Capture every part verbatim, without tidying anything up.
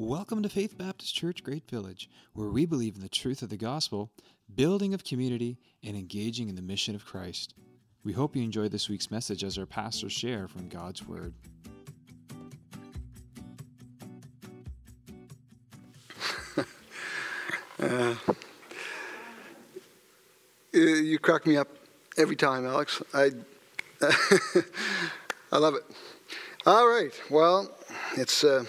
Welcome to Faith Baptist Church, Great Village, where we believe in the truth of the gospel, building of community, and engaging in the mission of Christ. We hope you enjoy this week's message as our pastors share from God's Word. uh, you crack me up every time, Alex. I, I love it. All right, well, it's... Uh,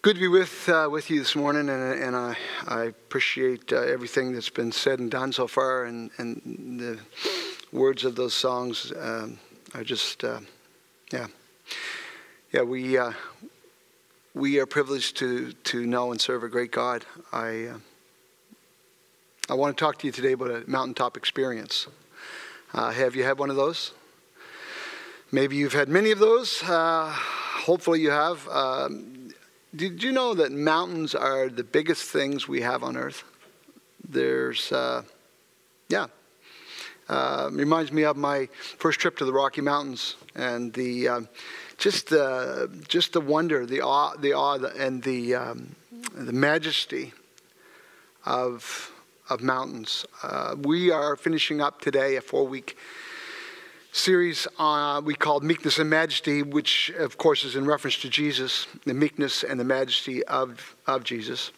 Good to be with uh, with you this morning, and, and I, I appreciate uh, everything that's been said and done so far, and, and the words of those songs um, are just, uh, yeah, yeah. We uh, we are privileged to to know and serve a great God. I uh, I want to talk to you today about a mountaintop experience. Uh, have you had one of those? Maybe you've had many of those. Uh, hopefully, you have. Um, Did you know that mountains are the biggest things we have on earth? There's, uh, yeah. Uh, reminds me of my first trip to the Rocky Mountains and the, uh, just the, just the wonder, the awe, the awe and the, um, the majesty of, of mountains. Uh, we are finishing up today a four-week series uh, we called Meekness and Majesty, which of course is in reference to Jesus, the meekness and the majesty of, of Jesus.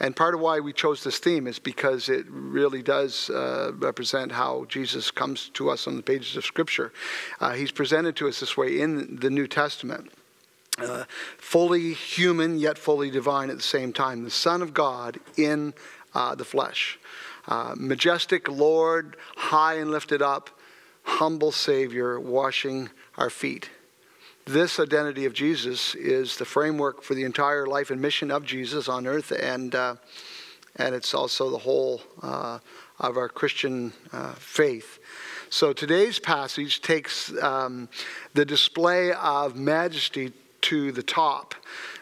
And part of why we chose this theme is because it really does uh, represent how Jesus comes to us on the pages of Scripture. Uh, he's presented to us this way in the New Testament. Uh, fully human, yet fully divine at the same time. The Son of God in uh, the flesh. Uh, majestic Lord, high and lifted up. Humble Savior washing our feet. This identity of Jesus is the framework for the entire life and mission of Jesus on earth, and uh, and it's also the whole uh, of our Christian uh, faith. So today's passage takes um, the display of majesty to the top.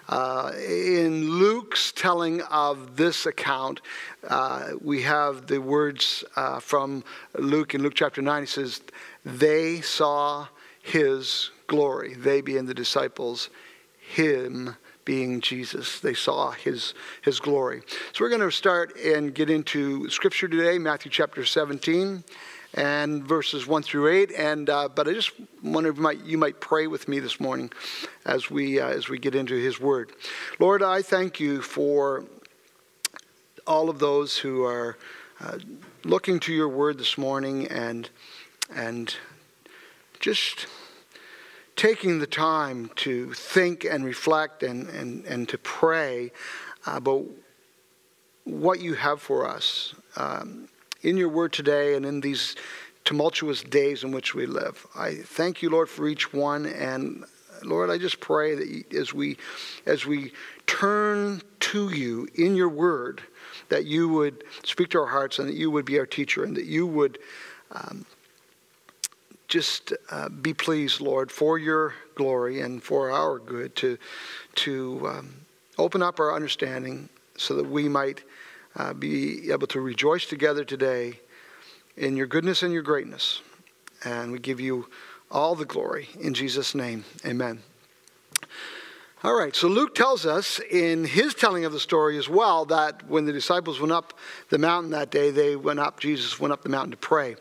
Uh, in Luke's telling of this account, uh, we have the words uh, from Luke. In Luke chapter nine, he says, "They saw his glory." They being the disciples, him being Jesus. They saw his his glory. So we're going to start and get into Scripture today, Matthew chapter seventeen. And verses one through eight, and uh, but I just wonder if you might, you might pray with me this morning, as we uh, as we get into His Word. Lord, I thank you for all of those who are uh, looking to Your Word this morning, and and just taking the time to think and reflect and and and to pray about what You have for us. Um, In Your Word today and in these tumultuous days in which we live. I thank You, Lord, for each one. And, Lord, I just pray that as we, as we turn to You in Your Word, that You would speak to our hearts and that You would be our teacher and that You would um, just uh, be pleased, Lord, for Your glory and for our good to, to um, open up our understanding so that we might Uh, be able to rejoice together today in Your goodness and Your greatness. And we give You all the glory in Jesus' name. Amen. All right, so Luke tells us in his telling of the story as well that when the disciples went up the mountain that day, they went up, Jesus went up the mountain to pray.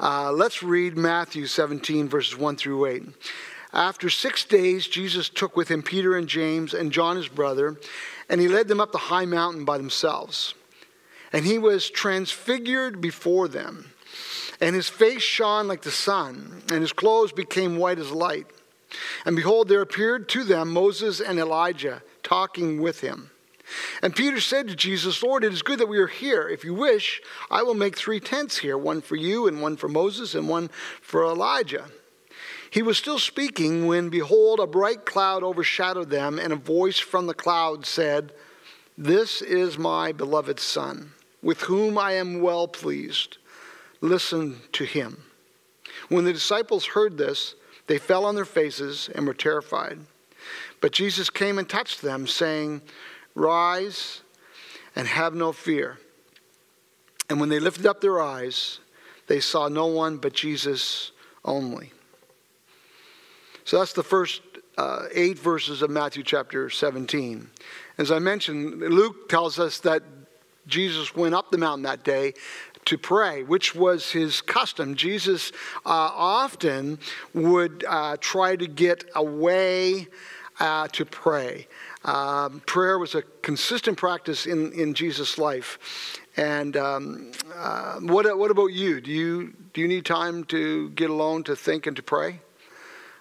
Uh, let's read Matthew seventeen, verses one through eight. After six days, Jesus took with Him Peter and James and John his brother, and He led them up the high mountain by themselves. And He was transfigured before them, and His face shone like the sun, and His clothes became white as light. And behold, there appeared to them Moses and Elijah talking with Him. And Peter said to Jesus, "Lord, it is good that we are here. If You wish, I will make three tents here, one for You and one for Moses and one for Elijah." He was still speaking when, behold, a bright cloud overshadowed them, and a voice from the cloud said, "This is My beloved Son, with whom I am well pleased. Listen to Him." When the disciples heard this, they fell on their faces and were terrified. But Jesus came and touched them, saying, "Rise and have no fear." And when they lifted up their eyes, they saw no one but Jesus only. So that's the first uh, eight verses of Matthew chapter seventeen. As I mentioned, Luke tells us that Jesus went up the mountain that day to pray, which was his custom. Jesus uh, often would uh, try to get away uh, to pray. Um, prayer was a consistent practice in, in Jesus' life. And um, uh, what, what about you? Do you do you need time to get alone, to think, and to pray?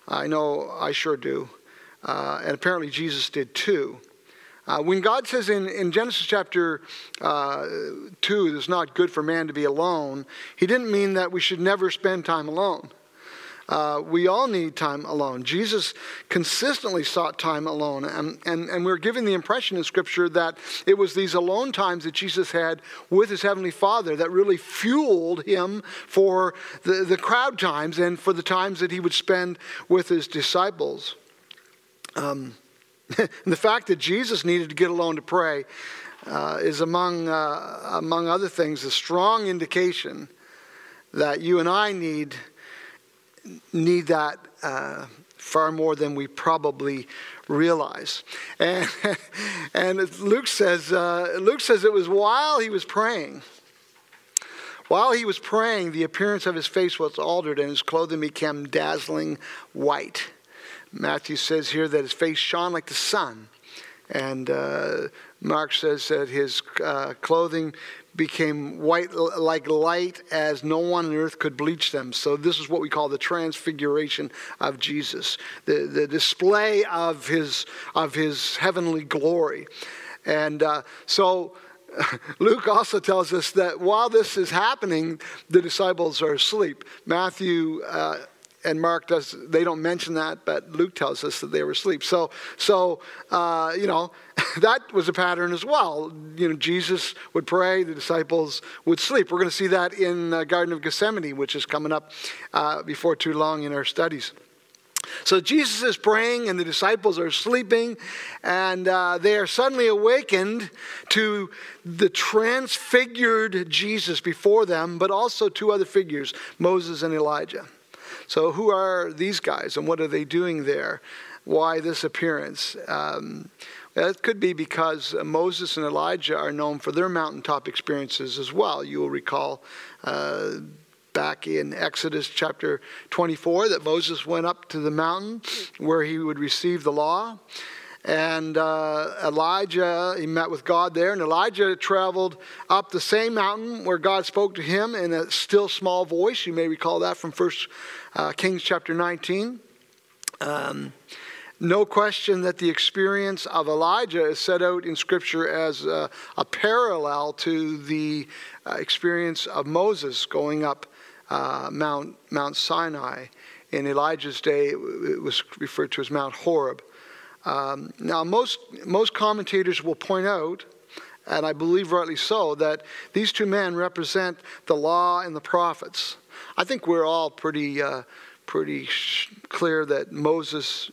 I know I sure do. Uh, and apparently Jesus did too. Uh, when God says in, in Genesis chapter uh, two, it's not good for man to be alone, he didn't mean that we should never spend time alone. Uh, we all need time alone. Jesus consistently sought time alone. And, and, and we're given the impression in Scripture that it was these alone times that Jesus had with his Heavenly Father that really fueled him for the, the crowd times and for the times that he would spend with his disciples. Um, the fact that Jesus needed to get alone to pray uh, is, among, uh, among other things, a strong indication that you and I need need that uh, far more than we probably realize. And, and Luke says, uh, Luke says it was while he was praying. While he was praying, the appearance of his face was altered and his clothing became dazzling white. Matthew says here that his face shone like the sun. And uh, Mark says that his uh, clothing became white like light as no one on earth could bleach them. So this is what we call the transfiguration of Jesus, the, the display of his, of his heavenly glory. And uh, so Luke also tells us that while this is happening, the disciples are asleep. Matthew uh, and Mark, does, they don't mention that, but Luke tells us that they were asleep. So, so uh, you know, that was a pattern as well. You know, Jesus would pray, the disciples would sleep. We're going to see that in the Garden of Gethsemane, which is coming up uh, before too long in our studies. So Jesus is praying and the disciples are sleeping, and uh, they are suddenly awakened to the transfigured Jesus before them, but also two other figures, Moses and Elijah. So who are these guys and what are they doing there? Why this appearance? Um, it could be because Moses and Elijah are known for their mountaintop experiences as well. You will recall uh, back in Exodus chapter twenty-four that Moses went up to the mountain where he would receive the law. And uh, Elijah, he met with God there. And Elijah traveled up the same mountain where God spoke to him in a still small voice. You may recall that from First uh, Kings chapter nineteen. Um, no question that the experience of Elijah is set out in Scripture as a, a parallel to the uh, experience of Moses going up uh, Mount, Mount Sinai. In Elijah's day, it was referred to as Mount Horeb. Um, now, most, most commentators will point out, and I believe rightly so, that these two men represent the law and the prophets. I think we're all pretty, uh, pretty sh- clear that Moses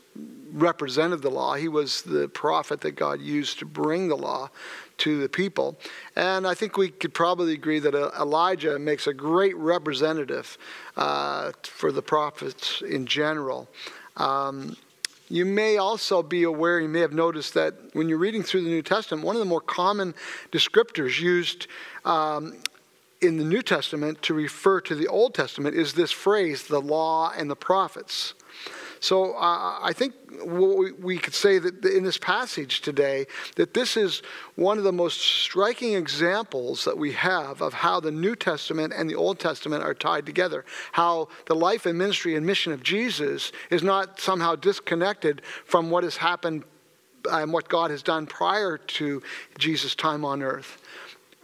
represented the law. He was the prophet that God used to bring the law to the people. And I think we could probably agree that uh, Elijah makes a great representative uh, for the prophets in general. Um You may also be aware, you may have noticed that when you're reading through the New Testament, one of the more common descriptors used um, in the New Testament to refer to the Old Testament is this phrase, the law and the prophets. So uh, I think we, we could say that in this passage today, that this is one of the most striking examples that we have of how the New Testament and the Old Testament are tied together. How the life and ministry and mission of Jesus is not somehow disconnected from what has happened and what God has done prior to Jesus' time on earth,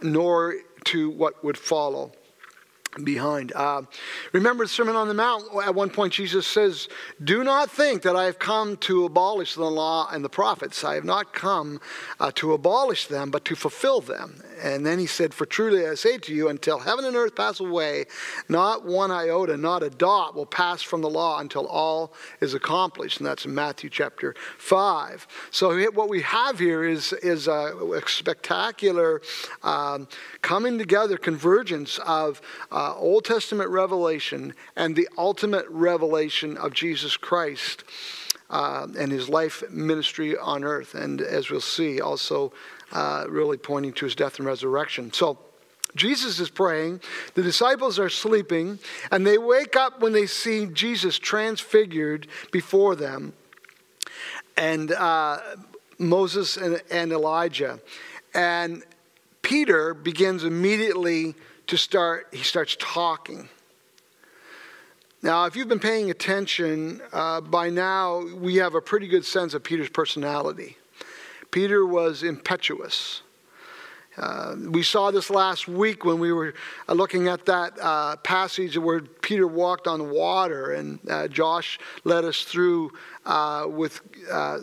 nor to what would follow behind. Uh, remember the Sermon on the Mount. At one point Jesus says, do not think that I have come to abolish the law and the prophets. I have not come uh, to abolish them, but to fulfill them. And then he said, for truly I say to you, until heaven and earth pass away, not one iota, not a dot will pass from the law until all is accomplished. And that's in Matthew chapter five. So what we have here is, is a spectacular um, coming together, convergence of uh, Uh, Old Testament revelation and the ultimate revelation of Jesus Christ. uh, and his life ministry on earth. And as we'll see, also uh, really pointing to his death and resurrection. So Jesus is praying, the disciples are sleeping, and they wake up when they see Jesus transfigured before them, and uh, Moses and, and Elijah. And Peter begins immediately to start, he starts talking. Now, if you've been paying attention, uh, by now we have a pretty good sense of Peter's personality. Peter was impetuous. Uh, we saw this last week when we were looking at that uh, passage where Peter walked on water, and uh, Josh led us through uh, with uh,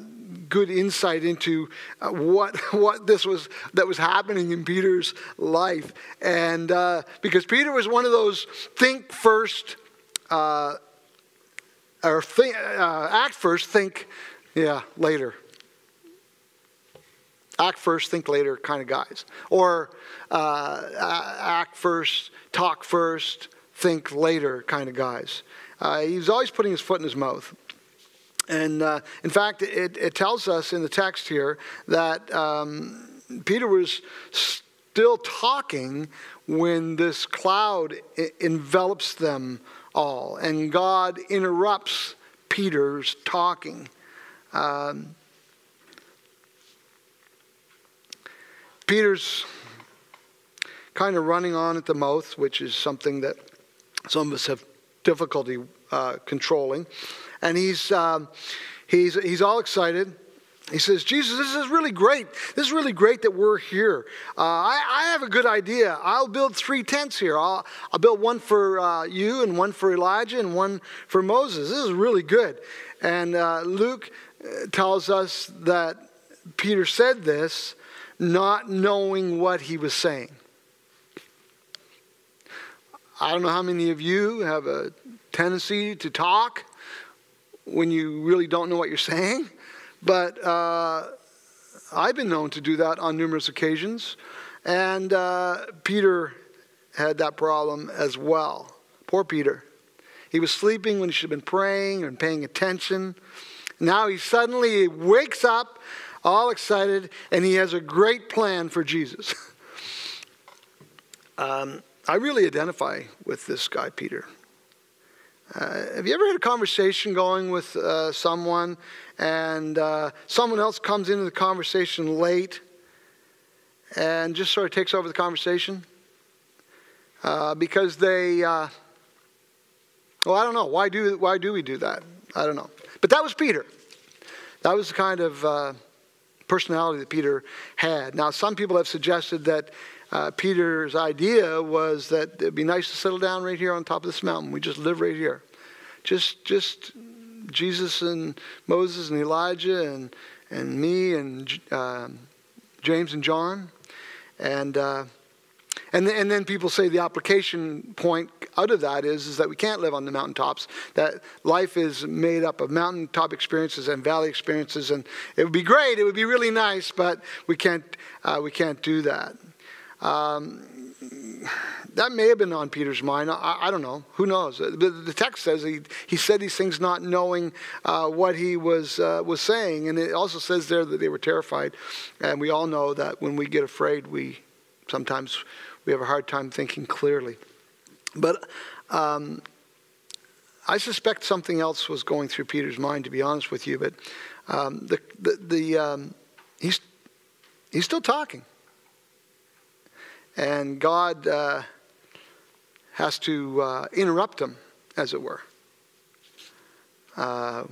good insight into uh, what what this was that was happening in Peter's life, and uh, because Peter was one of those think first uh, or think, uh, act first, think yeah later. Act first, think later kind of guys. Or uh, act first, talk first, think later kind of guys. Uh, he was always putting his foot in his mouth. And uh, in fact, it, it tells us in the text here that um, Peter was still talking when this cloud envelops them all. And God interrupts Peter's talking. Um Peter's kind of running on at the mouth, which is something that some of us have difficulty uh, controlling. And he's, um, he's, he's all excited. He says, Jesus, this is really great. This is really great that we're here. Uh, I, I have a good idea. I'll build three tents here. I'll, I'll build one for uh, you and one for Elijah and one for Moses. This is really good. And uh, Luke tells us that Peter said this, not knowing what he was saying. I don't know how many of you have a tendency to talk when you really don't know what you're saying, but uh, I've been known to do that on numerous occasions, and uh, Peter had that problem as well. Poor Peter. He was sleeping when he should have been praying and paying attention. Now he suddenly wakes up all excited, and he has a great plan for Jesus. um, I really identify with this guy, Peter. Uh, have you ever had a conversation going with uh, someone, and uh, someone else comes into the conversation late and just sort of takes over the conversation? Uh, because they, uh, well, I don't know. Why do, why do we do that? I don't know. But that was Peter. That was the kind of... Uh, personality that Peter had. Now, some people have suggested that uh, Peter's idea was that it'd be nice to settle down right here on top of this mountain. We just live right here. Just just Jesus and Moses and Elijah and, and me and uh, James and John. And, uh, and, th- and then people say the application point out of that is, is that we can't live on the mountaintops, that life is made up of mountaintop experiences and valley experiences, and it would be great, it would be really nice, but we can't, uh, we can't do that. Um, that may have been on Peter's mind. I, I don't know. Who knows? The, the text says he, he said these things not knowing uh, what he was, uh, was saying, and it also says there that they were terrified, and we all know that when we get afraid, we sometimes we have a hard time thinking clearly. But um, I suspect something else was going through Peter's mind, to be honest with you. But um, the the, the um, he's he's still talking, and God uh, has to uh, interrupt him, as it were, uh,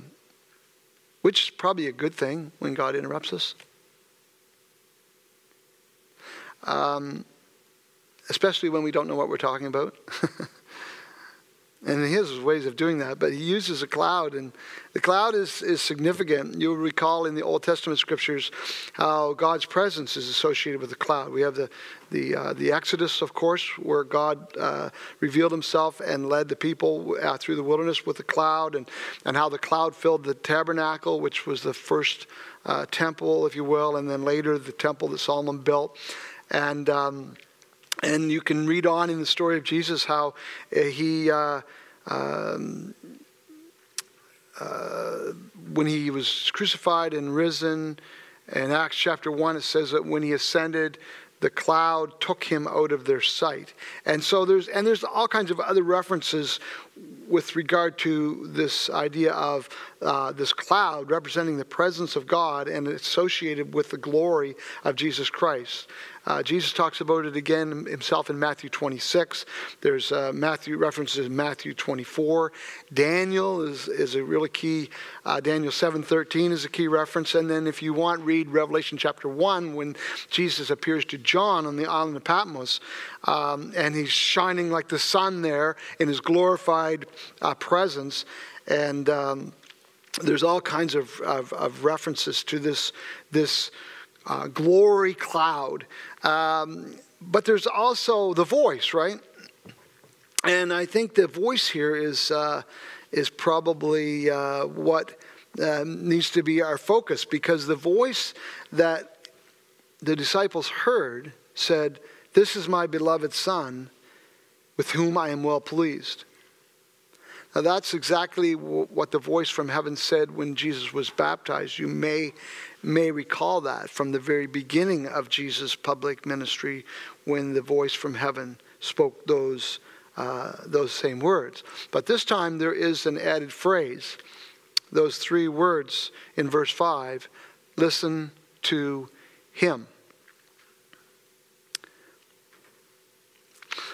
which is probably a good thing when God interrupts us, um, especially when we don't know what we're talking about. And he has ways of doing that, but he uses a cloud, and the cloud is, is significant. You'll recall in the Old Testament scriptures how God's presence is associated with the cloud. We have the the, uh, the Exodus, of course, where God uh, revealed himself and led the people uh, through the wilderness with the cloud, and, and how the cloud filled the tabernacle, which was the first uh, temple, if you will, and then later the temple that Solomon built. And... Um, And you can read on in the story of Jesus how he uh, um, uh, when he was crucified and risen, in Acts chapter one, it says that when he ascended, the cloud took him out of their sight. And so there's, and there's all kinds of other references with regard to this idea of uh, this cloud representing the presence of God and associated with the glory of Jesus Christ. Uh, Jesus talks about it again himself in Matthew twenty-six. There's uh, Matthew references in Matthew twenty-four. Daniel is, is a really key. Uh, Daniel seven thirteen is a key reference. And then if you want, read Revelation chapter one when Jesus appears to John on the island of Patmos. Um, and he's shining like the sun there in his glorified uh, presence. And um, there's all kinds of, of, of references to this this. Uh, glory cloud. Um, but there's also the voice, right? And I think the voice here is, uh, is probably uh, what uh, needs to be our focus, because the voice that the disciples heard said, "This is my beloved Son, with whom I am well pleased." Now that's exactly what the voice from heaven said when Jesus was baptized. You may may recall that from the very beginning of Jesus' public ministry, when the voice from heaven spoke those uh, those same words. But this time there is an added phrase, those three words in verse five: "Listen to him."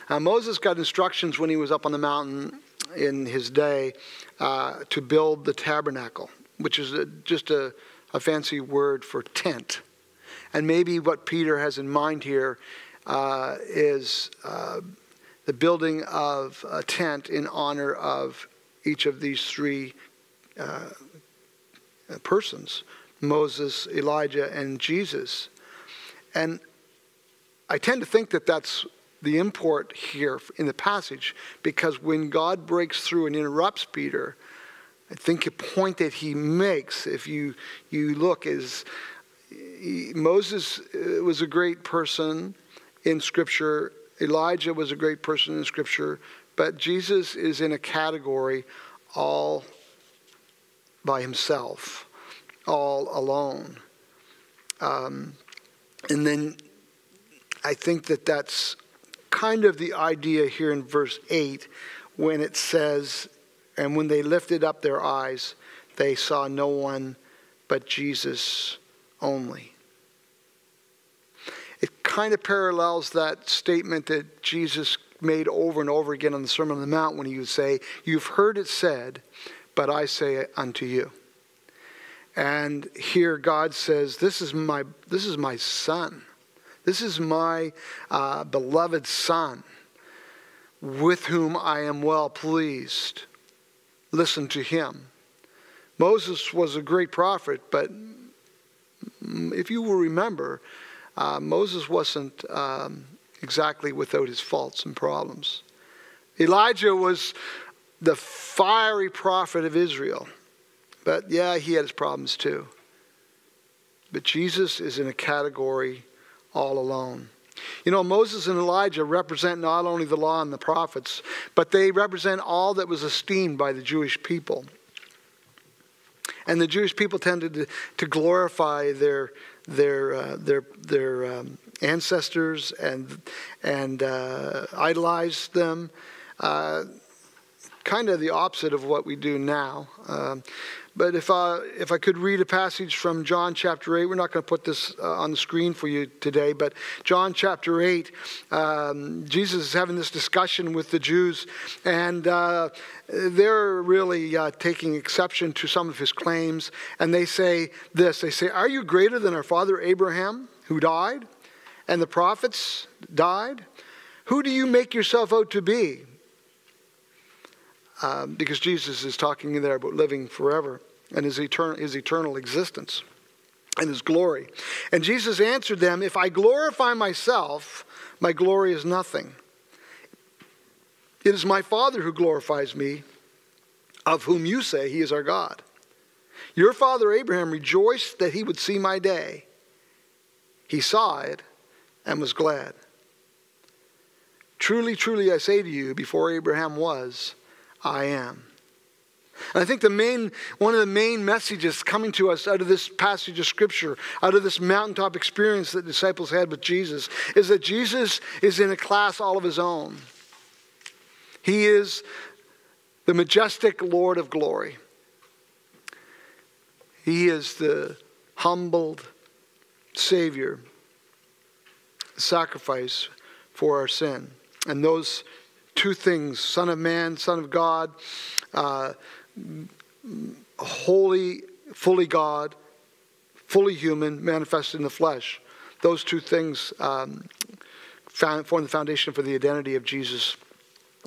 Now Moses got instructions when he was up on the mountain in his day uh, to build the tabernacle, which is a, just a, a fancy word for tent. And maybe what Peter has in mind here uh, is uh, the building of a tent in honor of each of these three uh, persons, Moses, Elijah, and Jesus. And I tend to think that that's the import here in the passage, because when God breaks through and interrupts Peter, I think a point that he makes, if you you look, is he, Moses was a great person in Scripture, Elijah was a great person in Scripture, but Jesus is in a category all by himself, all alone. Um, and then I think that that's kind of the idea here in verse eight, when it says, "And when they lifted up their eyes, they saw no one but Jesus only." It kind of parallels that statement that Jesus made over and over again on the Sermon on the Mount when he would say, "You've heard it said, but I say it unto you." And here God says, "This is my, this is my son. This is my uh, beloved son, with whom I am well pleased. Listen to him." Moses was a great prophet, but if you will remember, uh, Moses wasn't um, exactly without his faults and problems. Elijah was the fiery prophet of Israel, but yeah, he had his problems too. But Jesus is in a category all alone. You know, Moses and Elijah represent not only the law and the prophets, but they represent all that was esteemed by the Jewish people. And the Jewish people tended to, to glorify their their uh, their their um, ancestors and and uh, idolize them, uh, kind of the opposite of what we do now. Um, But if I, if I could read a passage from John chapter eight, we're not going to put this uh, on the screen for you today, but John chapter eight, um, Jesus is having this discussion with the Jews, and uh, they're really uh, taking exception to some of his claims, and they say this, they say, "Are you greater than our father Abraham, who died, and the prophets died? Who do you make yourself out to be?" Uh, because Jesus is talking in there about living forever and his eternal, his eternal existence and his glory. And Jesus answered them, "If I glorify myself, my glory is nothing. It is my Father who glorifies me, of whom you say he is our God. Your father Abraham rejoiced that he would see my day. He saw it and was glad. Truly, truly, I say to you, before Abraham was, I am." And I think the main, one of the main messages coming to us out of this passage of Scripture, out of this mountaintop experience that disciples had with Jesus, is that Jesus is in a class all of his own. He is the majestic Lord of glory. He is the humbled Savior, sacrifice for our sin. And those two things, Son of Man, Son of God, uh, holy, fully God, fully human, manifested in the flesh. Those two things um, found, form the foundation for the identity of Jesus.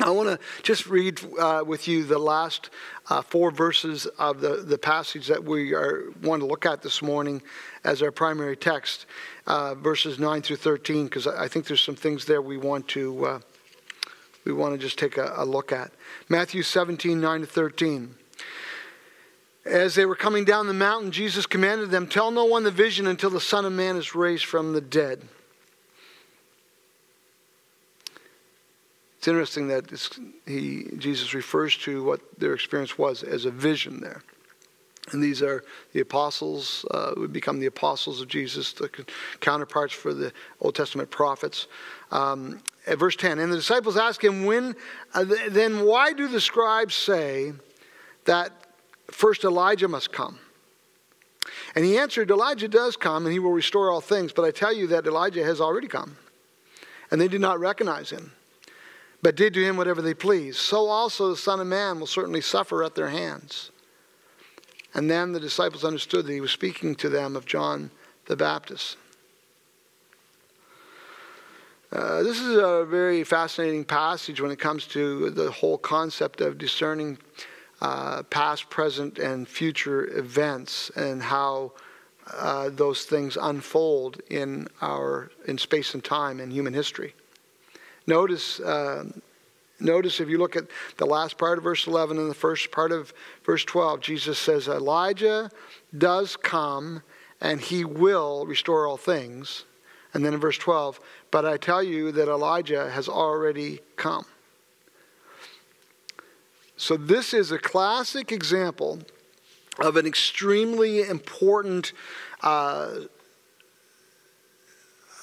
I want to just read uh, with you the last uh, four verses of the, the passage that we are want to look at this morning as our primary text, uh, verses nine through thirteen, because I think there's some things there we want to uh, we want to just take a, a look at. Matthew seventeen, nine to thirteen. As they were coming down the mountain, Jesus commanded them, "Tell no one the vision until the Son of Man is raised from the dead." It's interesting that it's, he, Jesus refers to what their experience was as a vision there. And these are the apostles, uh, would become the apostles of Jesus, the counterparts for the Old Testament prophets. Um, at verse ten, and the disciples asked him, "When? Uh, th- then why do the scribes say that first Elijah must come?" And he answered, "Elijah does come, and he will restore all things. But I tell you that Elijah has already come." And they did not recognize him, but did to him whatever they pleased. So also the Son of Man will certainly suffer at their hands. And then the disciples understood that he was speaking to them of John the Baptist. Uh, this is a very fascinating passage when it comes to the whole concept of discerning uh, past, present, and future events, and how uh, those things unfold in our in space and time and human history. Notice, uh, notice if you look at the last part of verse eleven and the first part of verse twelve, Jesus says, "Elijah does come, and he will restore all things." And then in verse twelve, "But I tell you that Elijah has already come." So this is a classic example of an extremely important uh,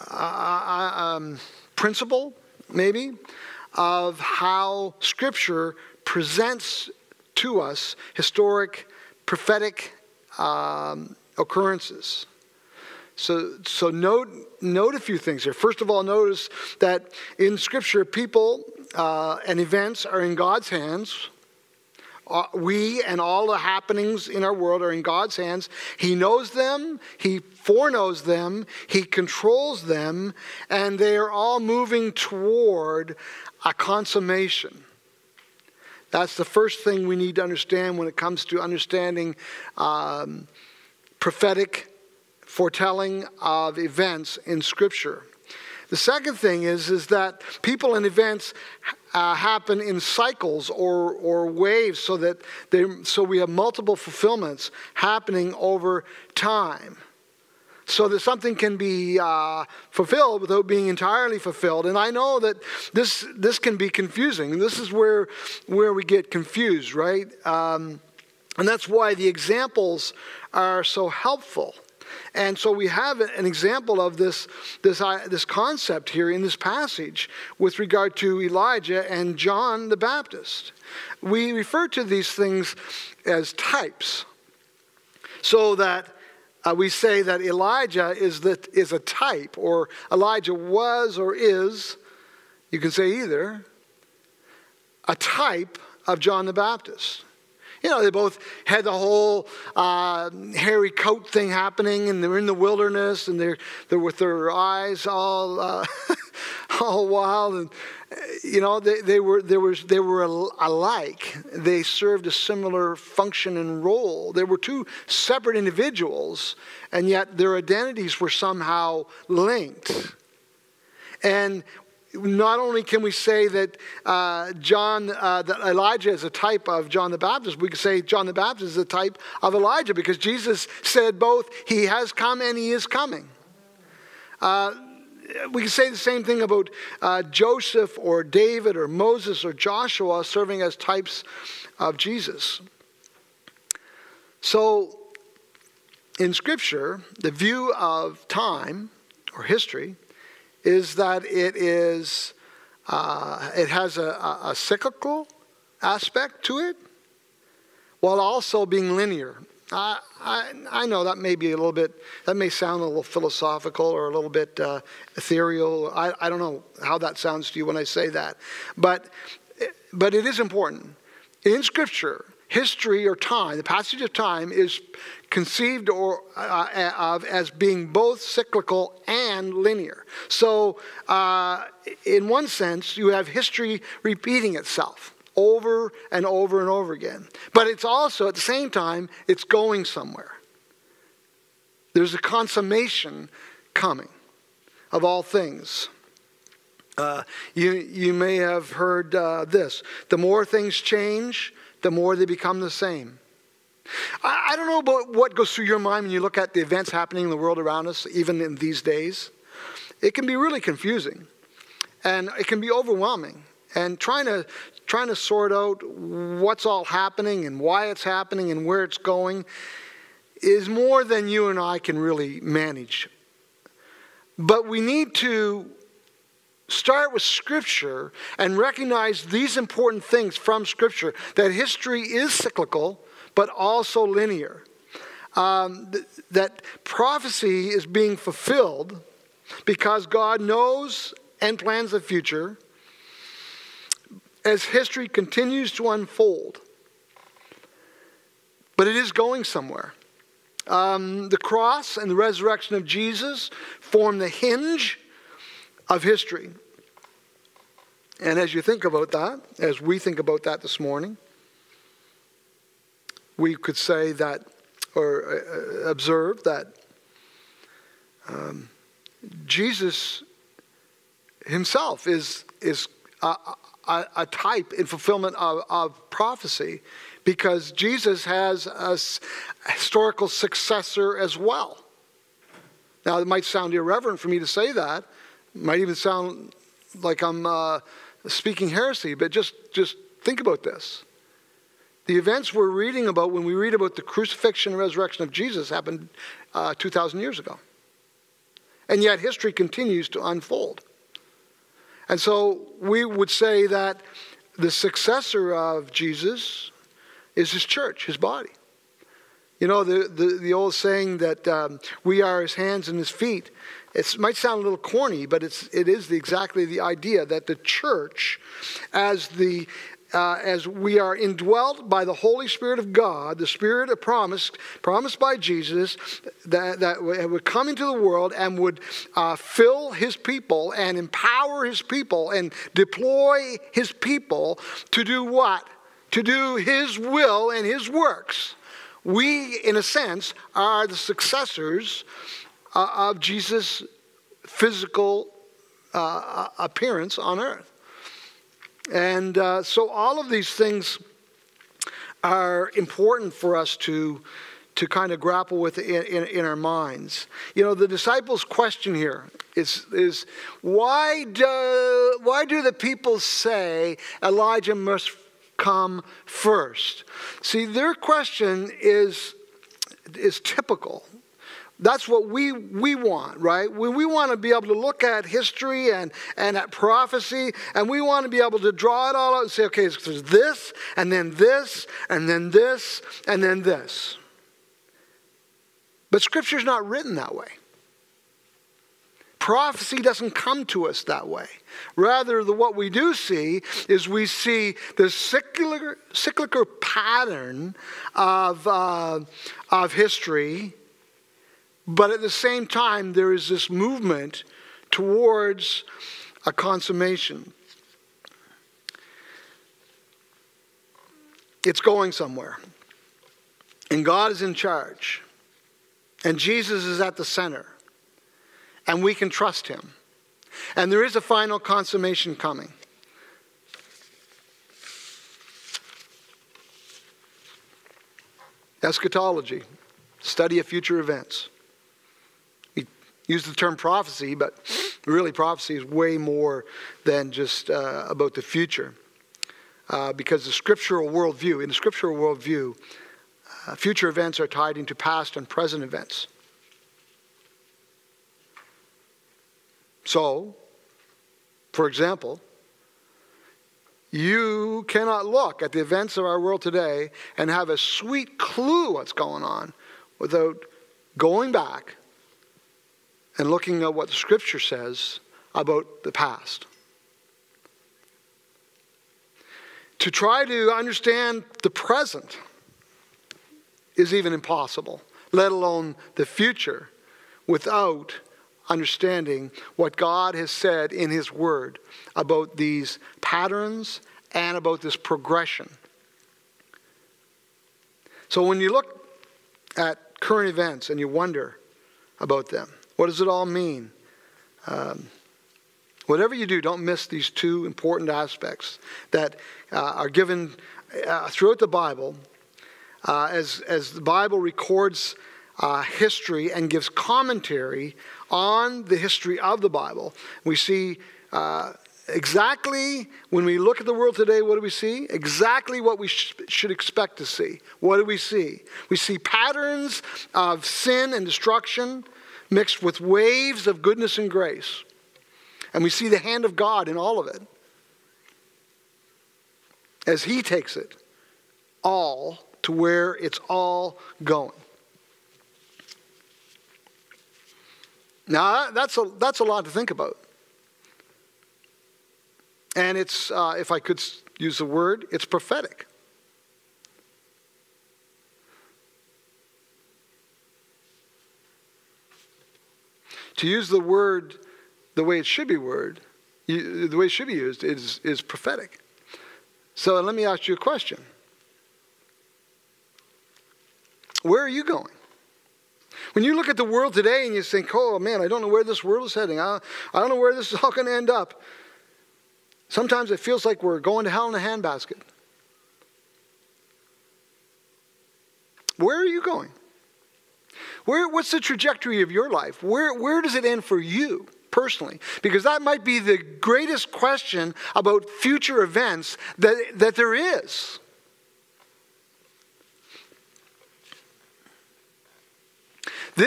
uh, um, principle, maybe, of how Scripture presents to us historic, prophetic um, occurrences. So, so note, note a few things here. First of all, notice that in Scripture, people uh, and events are in God's hands. Uh, we and all the happenings in our world are in God's hands. He knows them. He foreknows them. He controls them. And they are all moving toward a consummation. That's the first thing we need to understand when it comes to understanding um, prophetic foretelling of events in Scripture. The second thing is, is that people and events uh, happen in cycles or, or waves, so that they, so we have multiple fulfillments happening over time, so that something can be uh, fulfilled without being entirely fulfilled. And I know that this this can be confusing. This is where where we get confused, right? Um, and that's why the examples are so helpful. And so we have an example of this, this, uh, this concept here in this passage with regard to Elijah and John the Baptist. We refer to these things as types, so that uh, we say that Elijah is, the, is a type, or Elijah was or is, you can say either, a type of John the Baptist. You know, they both had the whole uh, hairy coat thing happening, and they're in the wilderness, and they're they're with their eyes all uh, all wild, and you know they they were there was they were alike. They served a similar function and role. They were two separate individuals, and yet their identities were somehow linked. And not only can we say that uh, John, uh, that Elijah is a type of John the Baptist, we can say John the Baptist is a type of Elijah, because Jesus said both, he has come and he is coming. Uh, we can say the same thing about uh, Joseph or David or Moses or Joshua serving as types of Jesus. So in Scripture, the view of time or history is that it is uh, it has a, a cyclical aspect to it, while also being linear. I, I, I know that may be a little bit, that may sound a little philosophical or a little bit uh, ethereal. I, I don't know how that sounds to you when I say that. But, but it is important. In Scripture, history or time, the passage of time is conceived or uh, of as being both cyclical and linear. So uh, in one sense, you have history repeating itself over and over and over again. But it's also, at the same time, it's going somewhere. There's a consummation coming of all things. Uh, you, you may have heard uh, this. The more things change, the more they become the same. I, I don't know about what goes through your mind when you look at the events happening in the world around us, even in these days. It can be really confusing. And it can be overwhelming. And trying to trying to sort out what's all happening and why it's happening and where it's going is more than you and I can really manage. But we need to start with Scripture and recognize these important things from Scripture, that history is cyclical but also linear, um, th- that prophecy is being fulfilled because God knows and plans the future as history continues to unfold. But it is going somewhere. Um, the cross and the resurrection of Jesus form the hinge of history. And as you think about that, as we think about that this morning, we could say that, or uh, observe that um, Jesus himself is, is uh, A, a type in fulfillment of, of prophecy, because Jesus has a s- historical successor as well. Now, it might sound irreverent for me to say that. It might even sound like I'm uh, speaking heresy, but just, just think about this. The events we're reading about when we read about the crucifixion and resurrection of Jesus happened uh, two thousand years ago. And yet history continues to unfold. And so we would say that the successor of Jesus is his church, his body. You know, the, the, the old saying that um, we are his hands and his feet. It might sound a little corny, but it's, it is the, exactly the idea that the church, as, the, uh, as we are indwelt by the Holy Spirit of God, the Spirit of promise, promised by Jesus, that, that would come into the world and would uh, fill his people and empower his people and deploy his people to do what? To do his will and his works. We, in a sense, are the successors uh, of Jesus' physical uh, appearance on earth. And uh, so all of these things are important for us to, to kind of grapple with in, in, in our minds. You know, the disciples' question here is, is why do, why do the people say Elijah must come first? See, their question is is typical. That's what we we want, right? We we want to be able to look at history and, and at prophecy, and we want to be able to draw it all out and say, okay, there's this, and then this, and then this, and then this. But Scripture's not written that way. Prophecy doesn't come to us that way. Rather, the, what we do see is we see the cyclical, cyclical pattern of, uh, of history, but at the same time, there is this movement towards a consummation. It's going somewhere. And God is in charge. And Jesus is at the center. And we can trust him. And there is a final consummation coming. Eschatology, study of future events. We use the term prophecy, but really prophecy is way more than just uh, about the future. Uh, because the scriptural worldview, in the scriptural worldview, Uh, future events are tied into past and present events. So, for example, you cannot look at the events of our world today and have a sweet clue what's going on without going back and looking at what the Scripture says about the past. To try to understand the present is even impossible, let alone the future, without understanding what God has said in His Word about these patterns and about this progression. So when you look at current events and you wonder about them, what does it all mean? Um, whatever you do, don't miss these two important aspects that uh, are given uh, throughout the Bible uh, as, as the Bible records Uh, history and gives commentary on the history of the Bible. We see uh, exactly, when we look at the world today, what do we see? Exactly what we sh should expect to see. What do we see? We see patterns of sin and destruction mixed with waves of goodness and grace. And we see the hand of God in all of it, as He takes it all to where it's all going. Now, that's a, that's a lot to think about. And it's, uh, if I could use the word, it's prophetic. To use the word the way it should be word, you, the way it should be used is, is prophetic. So let me ask you a question. Where are you going? When you look at the world today and you think, oh man, I don't know where this world is heading. I, I don't know where this is all going to end up. Sometimes it feels like we're going to hell in a handbasket. Where are you going? Where, what's the trajectory of your life? Where, where does it end for you personally? Because that might be the greatest question about future events that, that there is.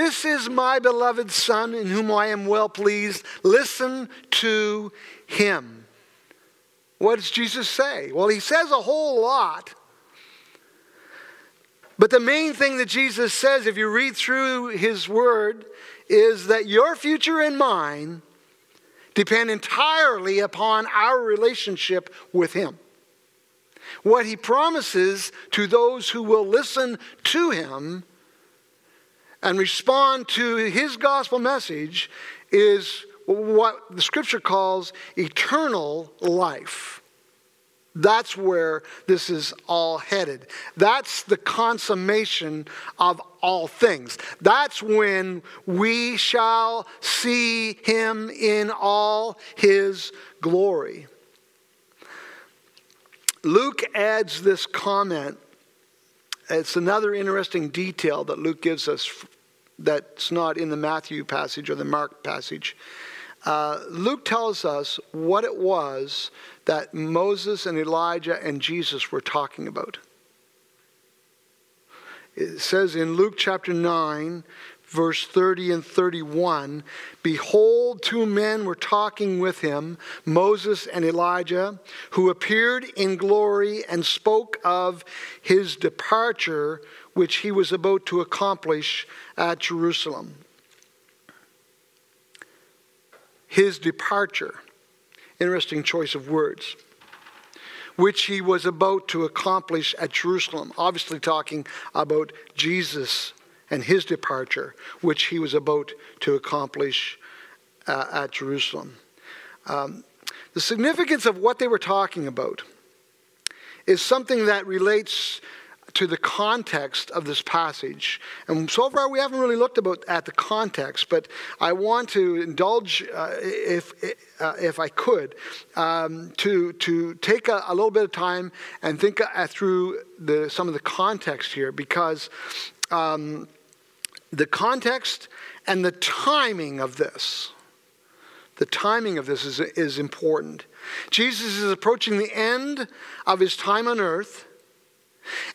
This is my beloved Son in whom I am well pleased. Listen to Him. What does Jesus say? Well, He says a whole lot. But the main thing that Jesus says, if you read through His Word, is that your future and mine depend entirely upon our relationship with Him. What He promises to those who will listen to Him and respond to His gospel message is what the Scripture calls eternal life. That's where this is all headed. That's the consummation of all things. That's when we shall see Him in all His glory. Luke adds this comment. It's another interesting detail that Luke gives us that's not in the Matthew passage or the Mark passage. Uh, Luke tells us what it was that Moses and Elijah and Jesus were talking about. It says in Luke chapter nine, verse thirty and thirty-one, behold, two men were talking with Him, Moses and Elijah, who appeared in glory and spoke of His departure, which He was about to accomplish at Jerusalem. His departure. Interesting choice of words. Which He was about to accomplish at Jerusalem. Obviously talking about Jesus' and His departure, which He was about to accomplish uh, at Jerusalem. Um, the significance of what they were talking about is something that relates to the context of this passage. And so far we haven't really looked about at the context, but I want to indulge, uh, if, uh, if I could, um, to, to take a, a little bit of time and think uh, through the, some of the context here, because um, the context and the timing of this, the timing of this is, is important. Jesus is approaching the end of His time on earth.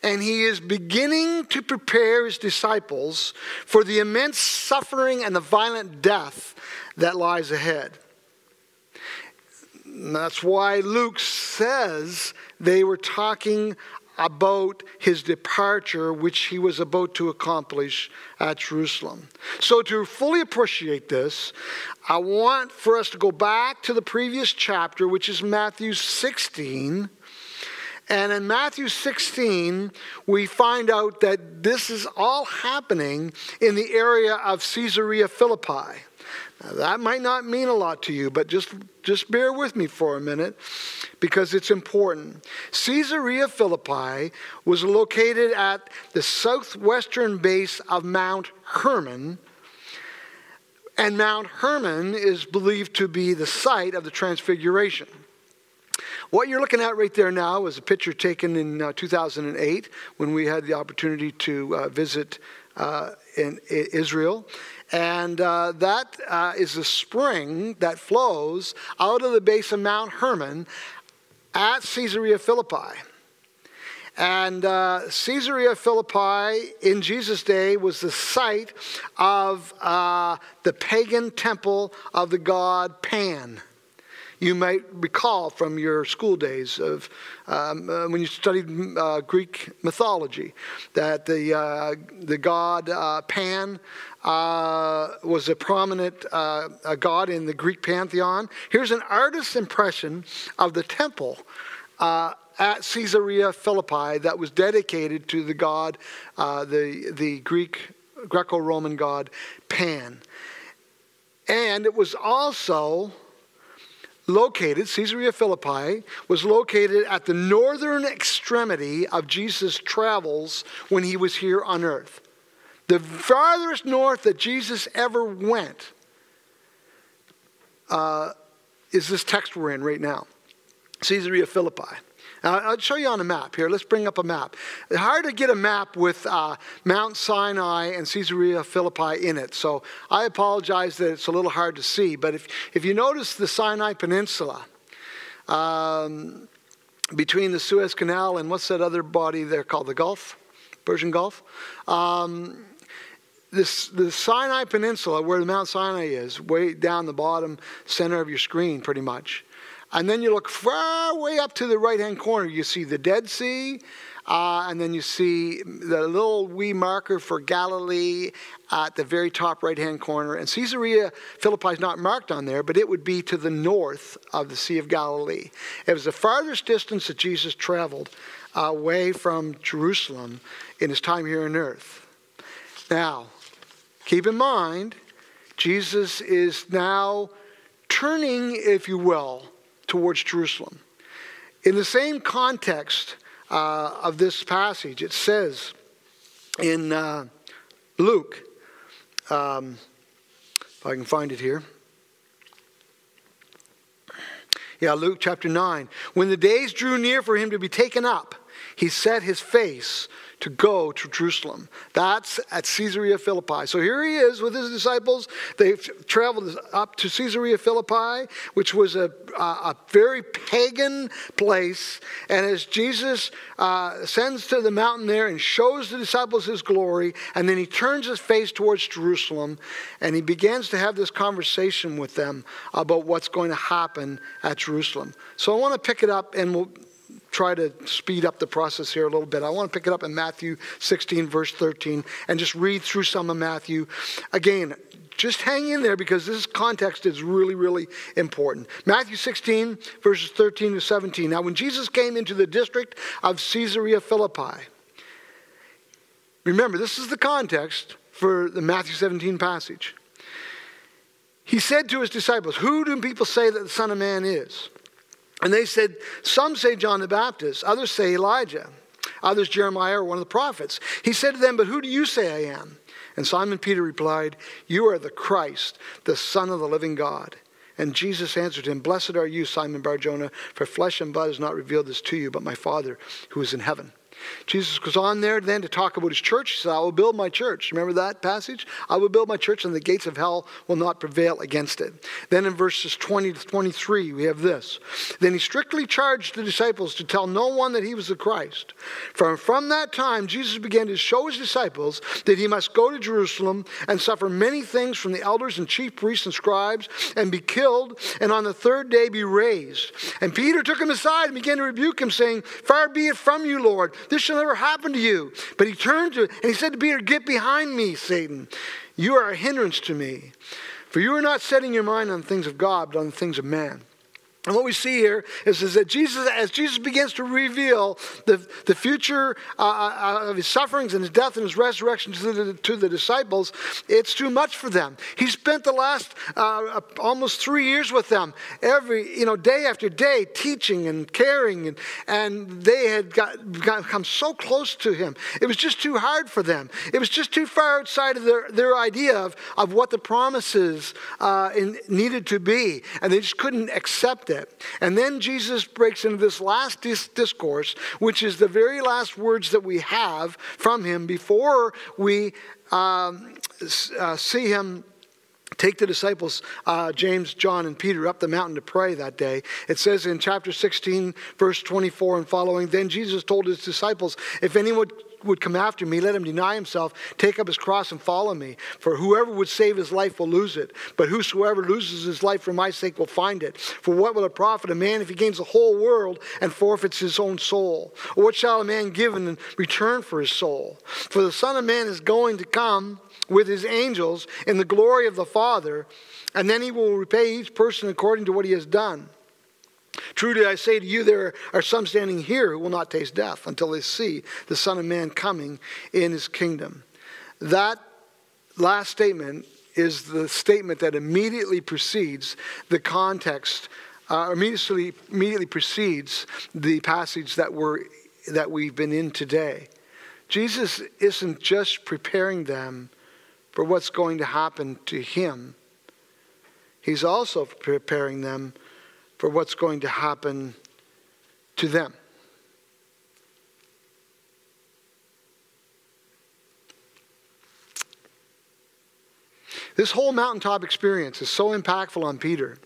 and he is beginning to prepare his disciples for the immense suffering and the violent death that lies ahead. And that's why Luke says they were talking about his departure, which he was about to accomplish at Jerusalem. So to fully appreciate this, I want for us to go back to the previous chapter, which is Matthew sixteen. And in Matthew sixteen, we find out that this is all happening in the area of Caesarea Philippi. Now, that might not mean a lot to you, but just, just bear with me for a minute because it's important. Caesarea Philippi was located at the southwestern base of Mount Hermon. And Mount Hermon is believed to be the site of the Transfiguration. What you're looking at right there now is a picture taken in uh, two thousand eight when we had the opportunity to uh, visit uh, in, in Israel. And uh, that uh, is a spring that flows out of the base of Mount Hermon at Caesarea Philippi. And uh, Caesarea Philippi in Jesus' day was the site of uh, the pagan temple of the god Pan. You might recall from your school days of um, uh, when you studied uh, Greek mythology that the, uh, the god uh, Pan uh, was a prominent uh, a god in the Greek pantheon. Here's an artist's impression of the temple uh, at Caesarea Philippi that was dedicated to the god, uh, the, the Greek, Greco-Roman god Pan. And it was also located, Caesarea Philippi, was located at the northern extremity of Jesus' travels when he was here on earth. The farthest north that Jesus ever went uh, is this text we're in right now, Caesarea Philippi. Now, I'll show you on a map here. Let's bring up a map. It's hard to get a map with uh, Mount Sinai and Caesarea Philippi in it. So I apologize that it's a little hard to see. But if, if you notice the Sinai Peninsula, um, between the Suez Canal and what's that other body there called? The Gulf? Persian Gulf? Um, this, the Sinai Peninsula, where the Mount Sinai is, way down the bottom center of your screen pretty much. And then you look far way up to the right-hand corner. You see the Dead Sea, uh, and then you see the little wee marker for Galilee at the very top right-hand corner. And Caesarea Philippi is not marked on there, but it would be to the north of the Sea of Galilee. It was the farthest distance that Jesus traveled away from Jerusalem in his time here on earth. Now, keep in mind, Jesus is now turning, if you will, towards Jerusalem. In the same context uh, of this passage, it says in uh, Luke, um, if I can find it here. Yeah, Luke chapter nine. When the days drew near for him to be taken up, he set his face to go to Jerusalem. That's at Caesarea Philippi. So here he is with his disciples. They've traveled up to Caesarea Philippi, which was a, a very pagan place. And as Jesus uh, ascends to the mountain there and shows the disciples his glory, and then he turns his face towards Jerusalem, and he begins to have this conversation with them about what's going to happen at Jerusalem. So I want to pick it up, and we'll try to speed up the process here a little bit. I want to pick it up in Matthew sixteen, verse thirteen, and just read through some of Matthew. Again, just hang in there because this context is really, really important. Matthew sixteen, verses thirteen to seventeen. Now, when Jesus came into the district of Caesarea Philippi, remember, this is the context for the Matthew seventeen passage. He said to his disciples, "Who do people say that the Son of Man is?" And they said, "Some say John the Baptist, others say Elijah, others Jeremiah or one of the prophets." He said to them, "But who do you say I am?" And Simon Peter replied, "You are the Christ, the Son of the living God." And Jesus answered him, "Blessed are you, Simon Bar-Jonah, for flesh and blood has not revealed this to you, but my Father who is in heaven. Jesus goes on there then to talk about his church. He said, I will build my church. Remember that passage? I will build my church and the gates of hell will not prevail against it. Then in verses twenty to twenty-three, we have this. Then he strictly charged the disciples to tell no one that he was the Christ. From, from that time, Jesus began to show his disciples that he must go to Jerusalem and suffer many things from the elders and chief priests and scribes and be killed and on the third day be raised. And Peter took him aside and began to rebuke him, saying, Far be it from you, Lord. This shall never happen to you. But he turned to and he said to Peter, Get behind me, Satan. You are a hindrance to me. For you are not setting your mind on the things of God, but on the things of man. And what we see here is, is that Jesus, as Jesus begins to reveal the, the future uh, of his sufferings and his death and his resurrection to the, to the disciples, it's too much for them. He spent the last uh, almost three years with them, every you know day after day, teaching and caring, and, and they had got, got come so close to him. It was just too hard for them. It was just too far outside of their, their idea of, of what the promises uh, in, needed to be, and they just couldn't accept it. It. And then Jesus breaks into this last dis discourse, which is the very last words that we have from him before we um, uh, see him take the disciples, uh, James, John, and Peter, up the mountain to pray that day. It says in chapter sixteen, verse twenty-four and following, Then Jesus told his disciples, If anyone would come after me, let him deny himself, take up his cross and follow me. For whoever would save his life will lose it, but whosoever loses his life for my sake will find it. For what will it profit a man if he gains the whole world and forfeits his own soul? Or what shall a man give in return for his soul? For the Son of Man is going to come with his angels in the glory of the Father, and then he will repay each person according to what he has done. Truly I say to you, there are some standing here who will not taste death until they see the Son of Man coming in his kingdom. That last statement is the statement that immediately precedes the context, uh, immediately, immediately precedes the passage that, we're, that we've been in today. Jesus isn't just preparing them for what's going to happen to him. He's also preparing them for what's going to happen to them. This whole mountaintop experience is so impactful on Peter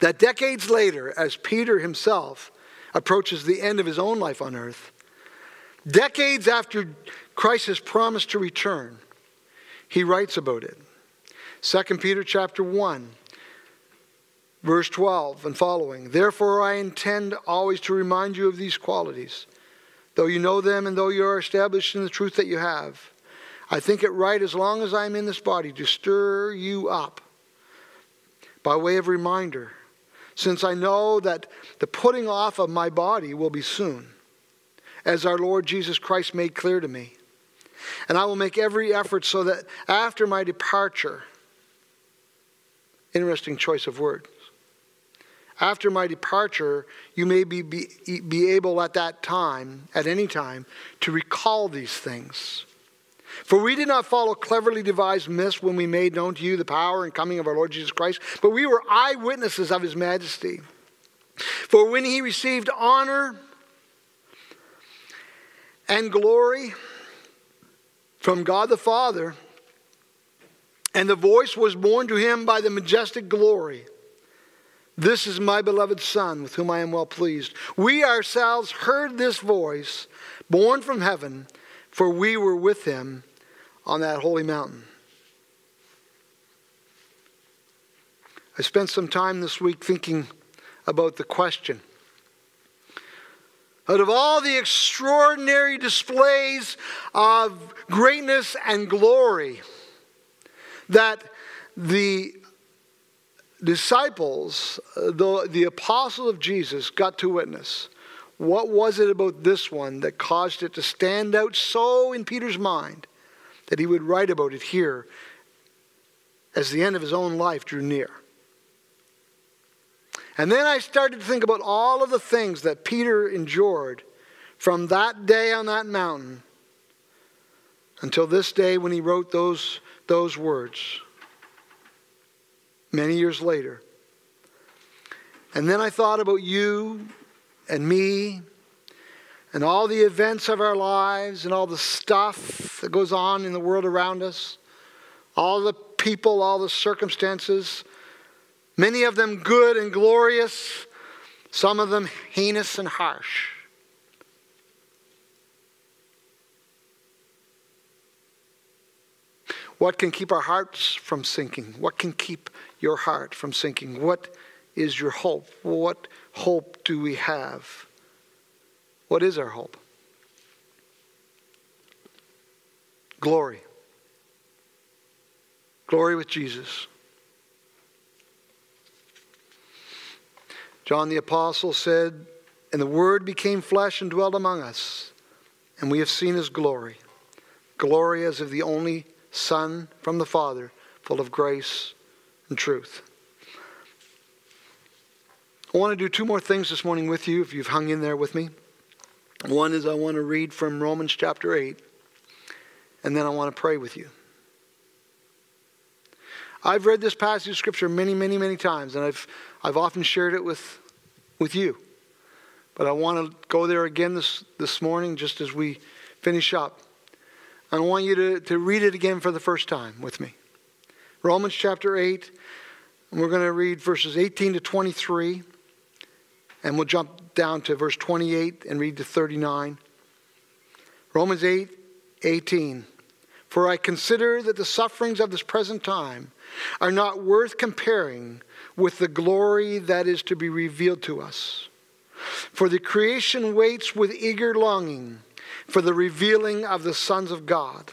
that decades later, as Peter himself approaches the end of his own life on earth, decades after Christ has promised to return, he writes about it. Second Peter chapter one. Verse twelve and following, Therefore I intend always to remind you of these qualities, though you know them and though you are established in the truth that you have. I think it right, as long as I am in this body, to stir you up by way of reminder, since I know that the putting off of my body will be soon, as our Lord Jesus Christ made clear to me. And I will make every effort so that after my departure, interesting choice of word, after my departure, you may be, be, be able at that time, at any time, to recall these things. For we did not follow cleverly devised myths when we made known to you the power and coming of our Lord Jesus Christ, but we were eyewitnesses of his majesty. For when he received honor and glory from God the Father, and the voice was borne to him by the majestic glory, This is my beloved Son, with whom I am well pleased. We ourselves heard this voice, born from heaven, for we were with him on that holy mountain. I spent some time this week thinking about the question. Out of all the extraordinary displays of greatness and glory that the disciples, the, the apostles of Jesus, got to witness, what was it about this one that caused it to stand out so in Peter's mind that he would write about it here as the end of his own life drew near? And then I started to think about all of the things that Peter endured from that day on that mountain until this day when he wrote those, those words many years later. And then I thought about you and me and all the events of our lives and all the stuff that goes on in the world around us, all the people, all the circumstances, many of them good and glorious, some of them heinous and harsh. What can keep our hearts from sinking? What can keep your heart from sinking? What is your hope? What hope do we have? What is our hope? Glory. Glory with Jesus. John the Apostle said, "And the Word became flesh and dwelt among us, and we have seen his glory. Glory as of the only Son from the Father, full of grace and truth." I want to do two more things this morning with you, if you've hung in there with me. One is I want to read from Romans chapter eight, and then I want to pray with you. I've read this passage of Scripture many, many, many times, and I've, I've often shared it with, with you. But I want to go there again this, this morning just as we finish up. I want you to, to read it again for the first time with me. Romans chapter eight, and we're going to read verses eighteen to twenty-three, and we'll jump down to verse twenty-eight and read to thirty-nine. Romans eight, eighteen. "For I consider that the sufferings of this present time are not worth comparing with the glory that is to be revealed to us. For the creation waits with eager longing for the revealing of the sons of God.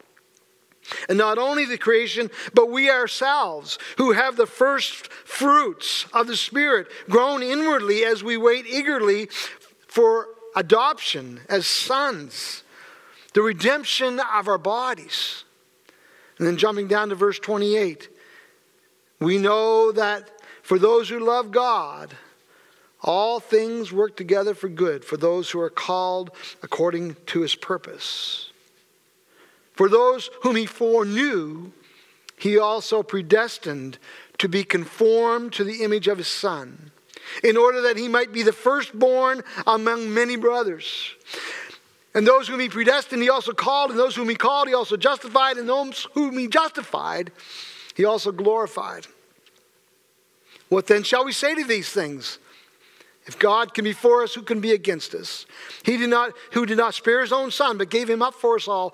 And not only the creation, but we ourselves, who have the first fruits of the Spirit, groan inwardly as we wait eagerly for adoption as sons, the redemption of our bodies." And then jumping down to verse twenty-eight, "We know that for those who love God, all things work together for good, for those who are called according to his purpose. For those whom he foreknew, he also predestined to be conformed to the image of his Son, in order that he might be the firstborn among many brothers. And those whom he predestined, he also called. And those whom he called, he also justified. And those whom he justified, he also glorified. What then shall we say to these things? If God can be for us, who can be against us? He did not, who did not spare his own Son, but gave him up for us all,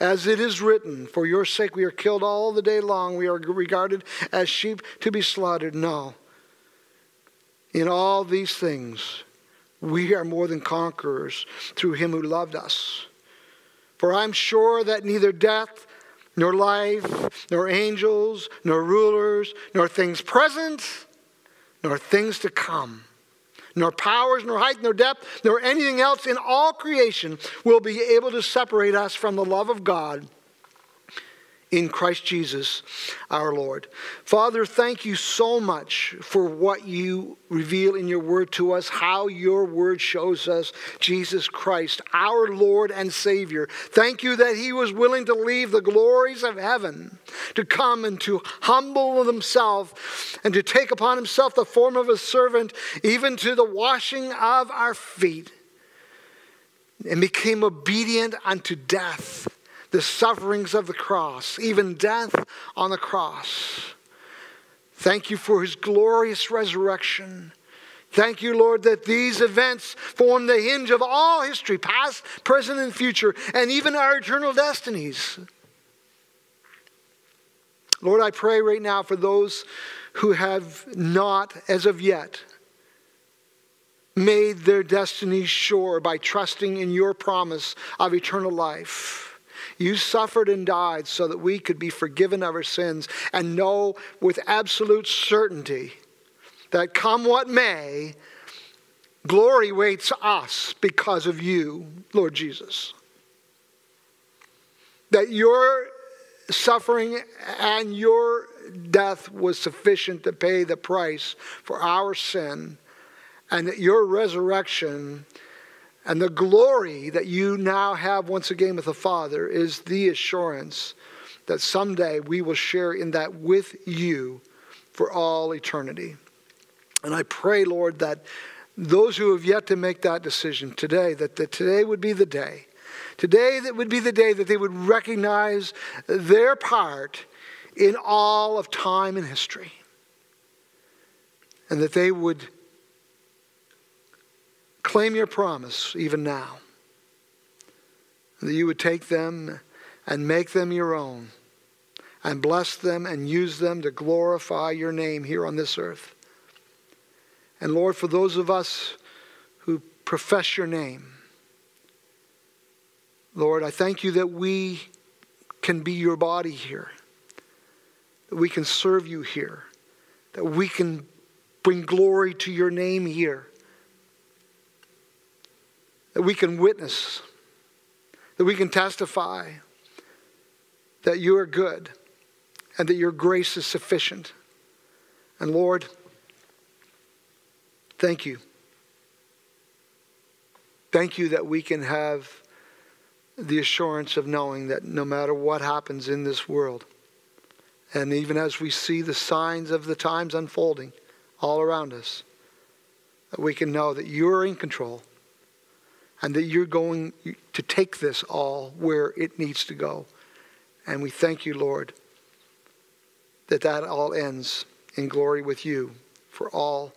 As it is written, for your sake we are killed all the day long. We are regarded as sheep to be slaughtered. No. In all these things we are more than conquerors through him who loved us. For I'm sure that neither death, nor life, nor angels, nor rulers, nor things present, nor things to come, nor powers, nor height, nor depth, nor anything else in all creation will be able to separate us from the love of God in Christ Jesus our Lord." Father, thank you so much for what you reveal in your word to us, how your word shows us Jesus Christ, our Lord and Savior. Thank you that he was willing to leave the glories of heaven to come and to humble himself and to take upon himself the form of a servant, even to the washing of our feet, and became obedient unto death. The sufferings of the cross, even death on the cross. Thank you for his glorious resurrection. Thank you, Lord, that these events form the hinge of all history, past, present, and future, and even our eternal destinies. Lord, I pray right now for those who have not, as of yet, made their destiny sure by trusting in your promise of eternal life. You suffered and died so that we could be forgiven of our sins and know with absolute certainty that come what may, glory waits us because of you, Lord Jesus. That your suffering and your death was sufficient to pay the price for our sin, and that your resurrection and the glory that you now have once again with the Father is the assurance that someday we will share in that with you for all eternity. And I pray, Lord, that those who have yet to make that decision today, that the, today would be the day. Today that would be the day that they would recognize their part in all of time and history. And that they would claim your promise even now. That you would take them and make them your own. And bless them and use them to glorify your name here on this earth. And Lord, for those of us who profess your name, Lord, I thank you that we can be your body here. That we can serve you here. That we can bring glory to your name here. That we can witness. That we can testify that you are good and that your grace is sufficient. And Lord, thank you. Thank you that we can have the assurance of knowing that no matter what happens in this world, and even as we see the signs of the times unfolding all around us, that we can know that you're in control and that you're going to take this all where it needs to go. And we thank you, Lord, that that all ends in glory with you for all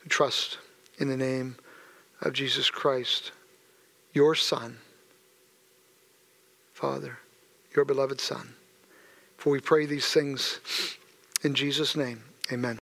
who trust in the name of Jesus Christ, your Son, Father, your beloved Son. For we pray these things in Jesus' name. Amen.